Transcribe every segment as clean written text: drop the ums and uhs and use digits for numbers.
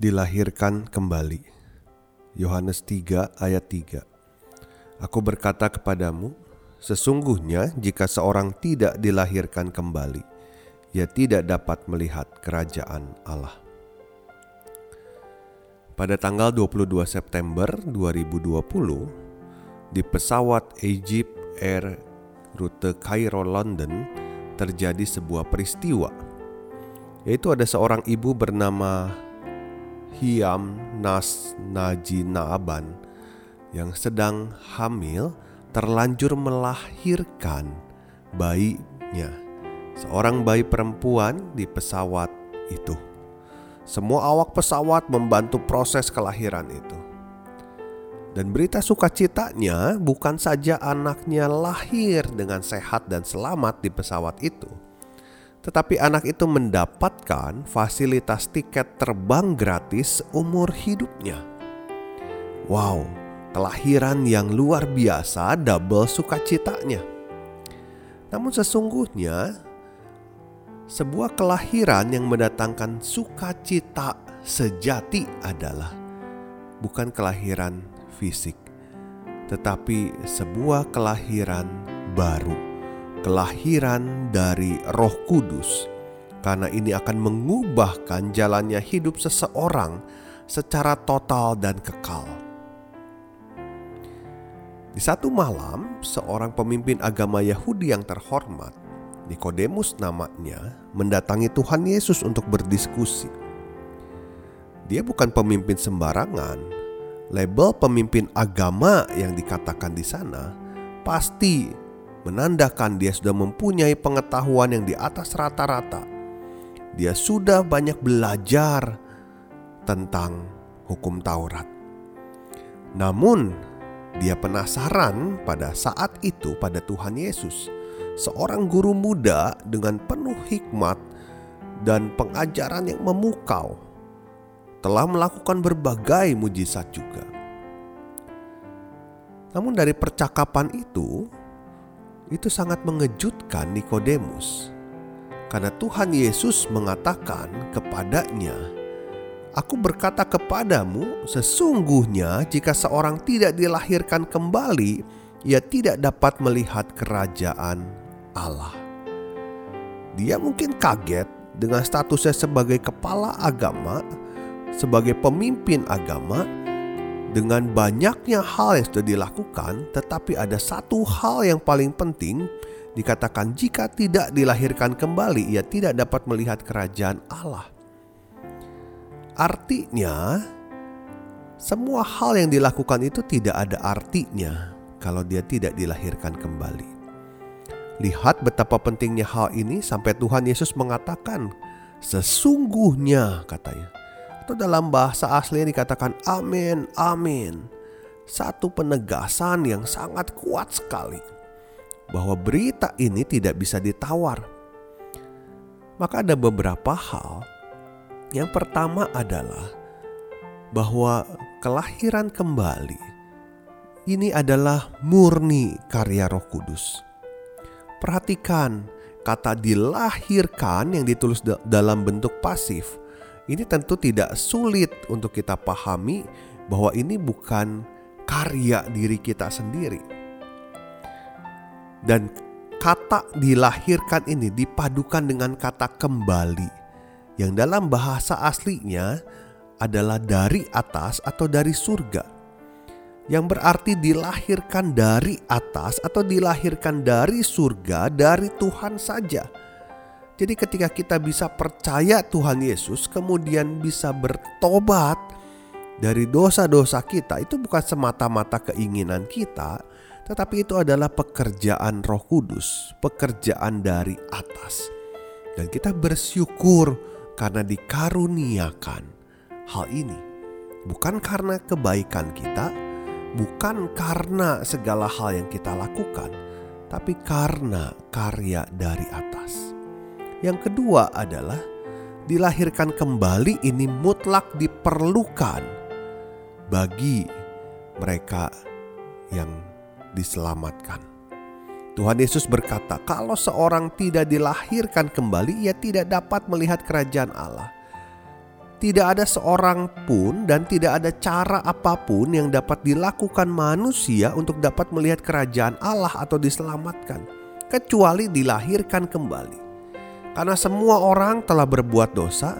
Dilahirkan kembali. Yohanes 3 ayat 3. Aku berkata kepadamu, sesungguhnya jika seorang tidak dilahirkan kembali, ia tidak dapat melihat kerajaan Allah. Pada tanggal 22 September 2020, di pesawat Egypt Air rute Kairo London terjadi sebuah peristiwa, yaitu ada seorang ibu bernama Hiam Nas Najinaban yang sedang hamil terlanjur melahirkan bayinya, seorang bayi perempuan di pesawat itu. Semua awak pesawat membantu proses kelahiran itu. Dan berita sukacitanya bukan saja anaknya lahir dengan sehat dan selamat di pesawat itu, tetapi anak itu mendapatkan fasilitas tiket terbang gratis seumur hidupnya. Wow, kelahiran yang luar biasa, double sukacitanya. Namun sesungguhnya sebuah kelahiran yang mendatangkan sukacita sejati adalah bukan kelahiran fisik, tetapi sebuah kelahiran baru, kelahiran dari Roh Kudus. Karena ini akan mengubahkan jalannya hidup seseorang secara total dan kekal. Di satu malam, seorang pemimpin agama Yahudi yang terhormat, Nikodemus namanya, mendatangi Tuhan Yesus untuk berdiskusi. Dia bukan pemimpin sembarangan. Label pemimpin agama yang dikatakan di sana pasti menandakan dia sudah mempunyai pengetahuan yang di atas rata-rata. Dia sudah banyak belajar tentang hukum Taurat. Namun, dia penasaran pada saat itu pada Tuhan Yesus. Seorang guru muda dengan penuh hikmat dan pengajaran yang memukau telah melakukan berbagai mujizat juga. Namun dari percakapan itu sangat mengejutkan Nikodemus. Karena Tuhan Yesus mengatakan kepadanya, "Aku berkata kepadamu, sesungguhnya jika seorang tidak dilahirkan kembali, ia tidak dapat melihat kerajaan Allah." Dia mungkin kaget dengan statusnya sebagai kepala agama, sebagai pemimpin agama, dengan banyaknya hal yang sudah dilakukan, tetapi ada satu hal yang paling penting, dikatakan jika tidak dilahirkan kembali, ia tidak dapat melihat kerajaan Allah. Artinya, semua hal yang dilakukan itu tidak ada artinya kalau dia tidak dilahirkan kembali. Lihat betapa pentingnya hal ini sampai Tuhan Yesus mengatakan, sesungguhnya katanya. Atau dalam bahasa asli dikatakan amin, amin. Satu penegasan yang sangat kuat sekali. Bahwa berita ini tidak bisa ditawar. Maka ada beberapa hal. Yang pertama adalah bahwa kelahiran kembali ini adalah murni karya Roh Kudus. Perhatikan kata dilahirkan yang ditulis dalam bentuk pasif. Ini tentu tidak sulit untuk kita pahami bahwa ini bukan karya diri kita sendiri. Dan kata dilahirkan ini dipadukan dengan kata kembali, yang dalam bahasa aslinya adalah dari atas atau dari surga. Yang berarti dilahirkan dari atas atau dilahirkan dari surga, dari Tuhan saja. Jadi ketika kita bisa percaya Tuhan Yesus, kemudian bisa bertobat dari dosa-dosa kita, itu bukan semata-mata keinginan kita, tetapi itu adalah pekerjaan Roh Kudus, pekerjaan dari atas. Dan kita bersyukur karena dikaruniakan hal ini. Bukan karena kebaikan kita, bukan karena segala hal yang kita lakukan, tapi karena karya dari atas. Yang kedua adalah dilahirkan kembali ini mutlak diperlukan bagi mereka yang diselamatkan. Tuhan Yesus berkata, kalau seorang tidak dilahirkan kembali, ia tidak dapat melihat kerajaan Allah. Tidak ada seorang pun dan tidak ada cara apapun yang dapat dilakukan manusia untuk dapat melihat kerajaan Allah atau diselamatkan, kecuali dilahirkan kembali. Karena semua orang telah berbuat dosa,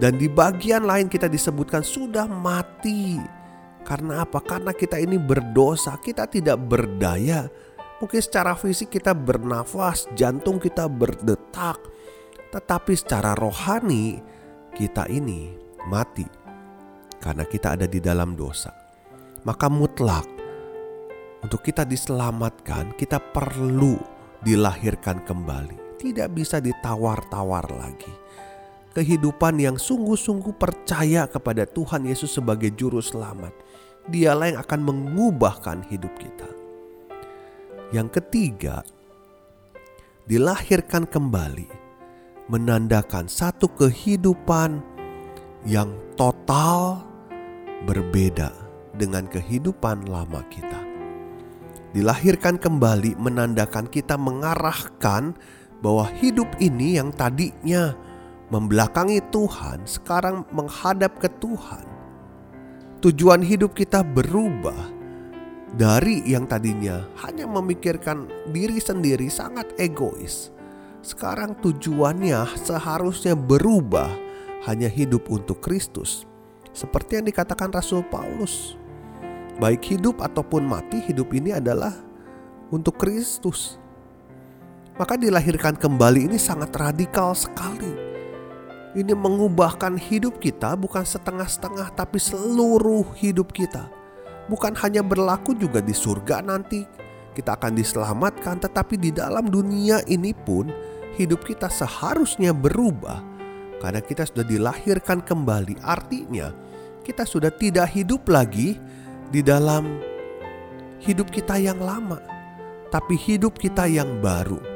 dan di bagian lain kita disebutkan sudah mati. Karena apa? Karena kita ini berdosa, kita tidak berdaya. Mungkin secara fisik kita bernafas, jantung kita berdetak, tetapi secara rohani kita ini mati karena kita ada di dalam dosa. Maka mutlak untuk kita diselamatkan, kita perlu dilahirkan kembali. Tidak bisa ditawar-tawar lagi. Kehidupan yang sungguh-sungguh percaya kepada Tuhan Yesus sebagai Juru Selamat, dialah yang akan mengubahkan hidup kita. Yang ketiga, dilahirkan kembali menandakan satu kehidupan yang total berbeda dengan kehidupan lama kita. Dilahirkan kembali menandakan kita mengarahkan bahwa hidup ini yang tadinya membelakangi Tuhan, sekarang menghadap ke Tuhan. Tujuan hidup kita berubah dari yang tadinya hanya memikirkan diri sendiri, sangat egois. Sekarang tujuannya seharusnya berubah, hanya hidup untuk Kristus. Seperti yang dikatakan Rasul Paulus, baik hidup ataupun mati, hidup ini adalah untuk Kristus. Maka dilahirkan kembali ini sangat radikal sekali. Ini mengubahkan hidup kita, bukan setengah-setengah tapi seluruh hidup kita. Bukan hanya berlaku juga di surga nanti kita akan diselamatkan, tetapi di dalam dunia ini pun hidup kita seharusnya berubah. Karena kita sudah dilahirkan kembali, artinya kita sudah tidak hidup lagi di dalam hidup kita yang lama, tapi hidup kita yang baru.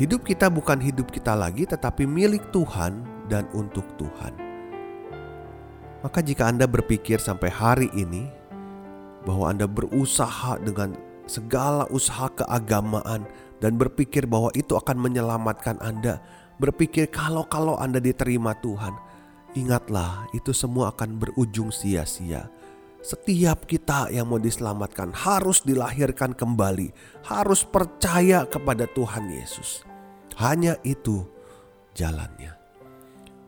Hidup kita bukan hidup kita lagi, tetapi milik Tuhan dan untuk Tuhan. Maka jika Anda berpikir sampai hari ini bahwa Anda berusaha dengan segala usaha keagamaan dan berpikir bahwa itu akan menyelamatkan Anda, berpikir kalau Anda diterima Tuhan, ingatlah itu semua akan berujung sia-sia. Setiap kita yang mau diselamatkan harus dilahirkan kembali, harus percaya kepada Tuhan Yesus. Hanya itu jalannya.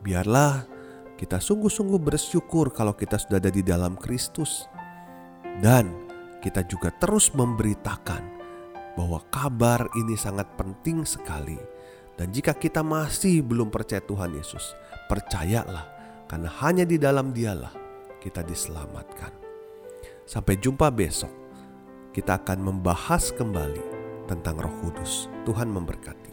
Biarlah kita sungguh-sungguh bersyukur kalau kita sudah ada di dalam Kristus. Dan kita juga terus memberitakan bahwa kabar ini sangat penting sekali. Dan jika kita masih belum percaya Tuhan Yesus, percayalah, karena hanya di dalam Dialah kita diselamatkan. Sampai jumpa besok, kita akan membahas kembali tentang Roh Kudus. Tuhan memberkati.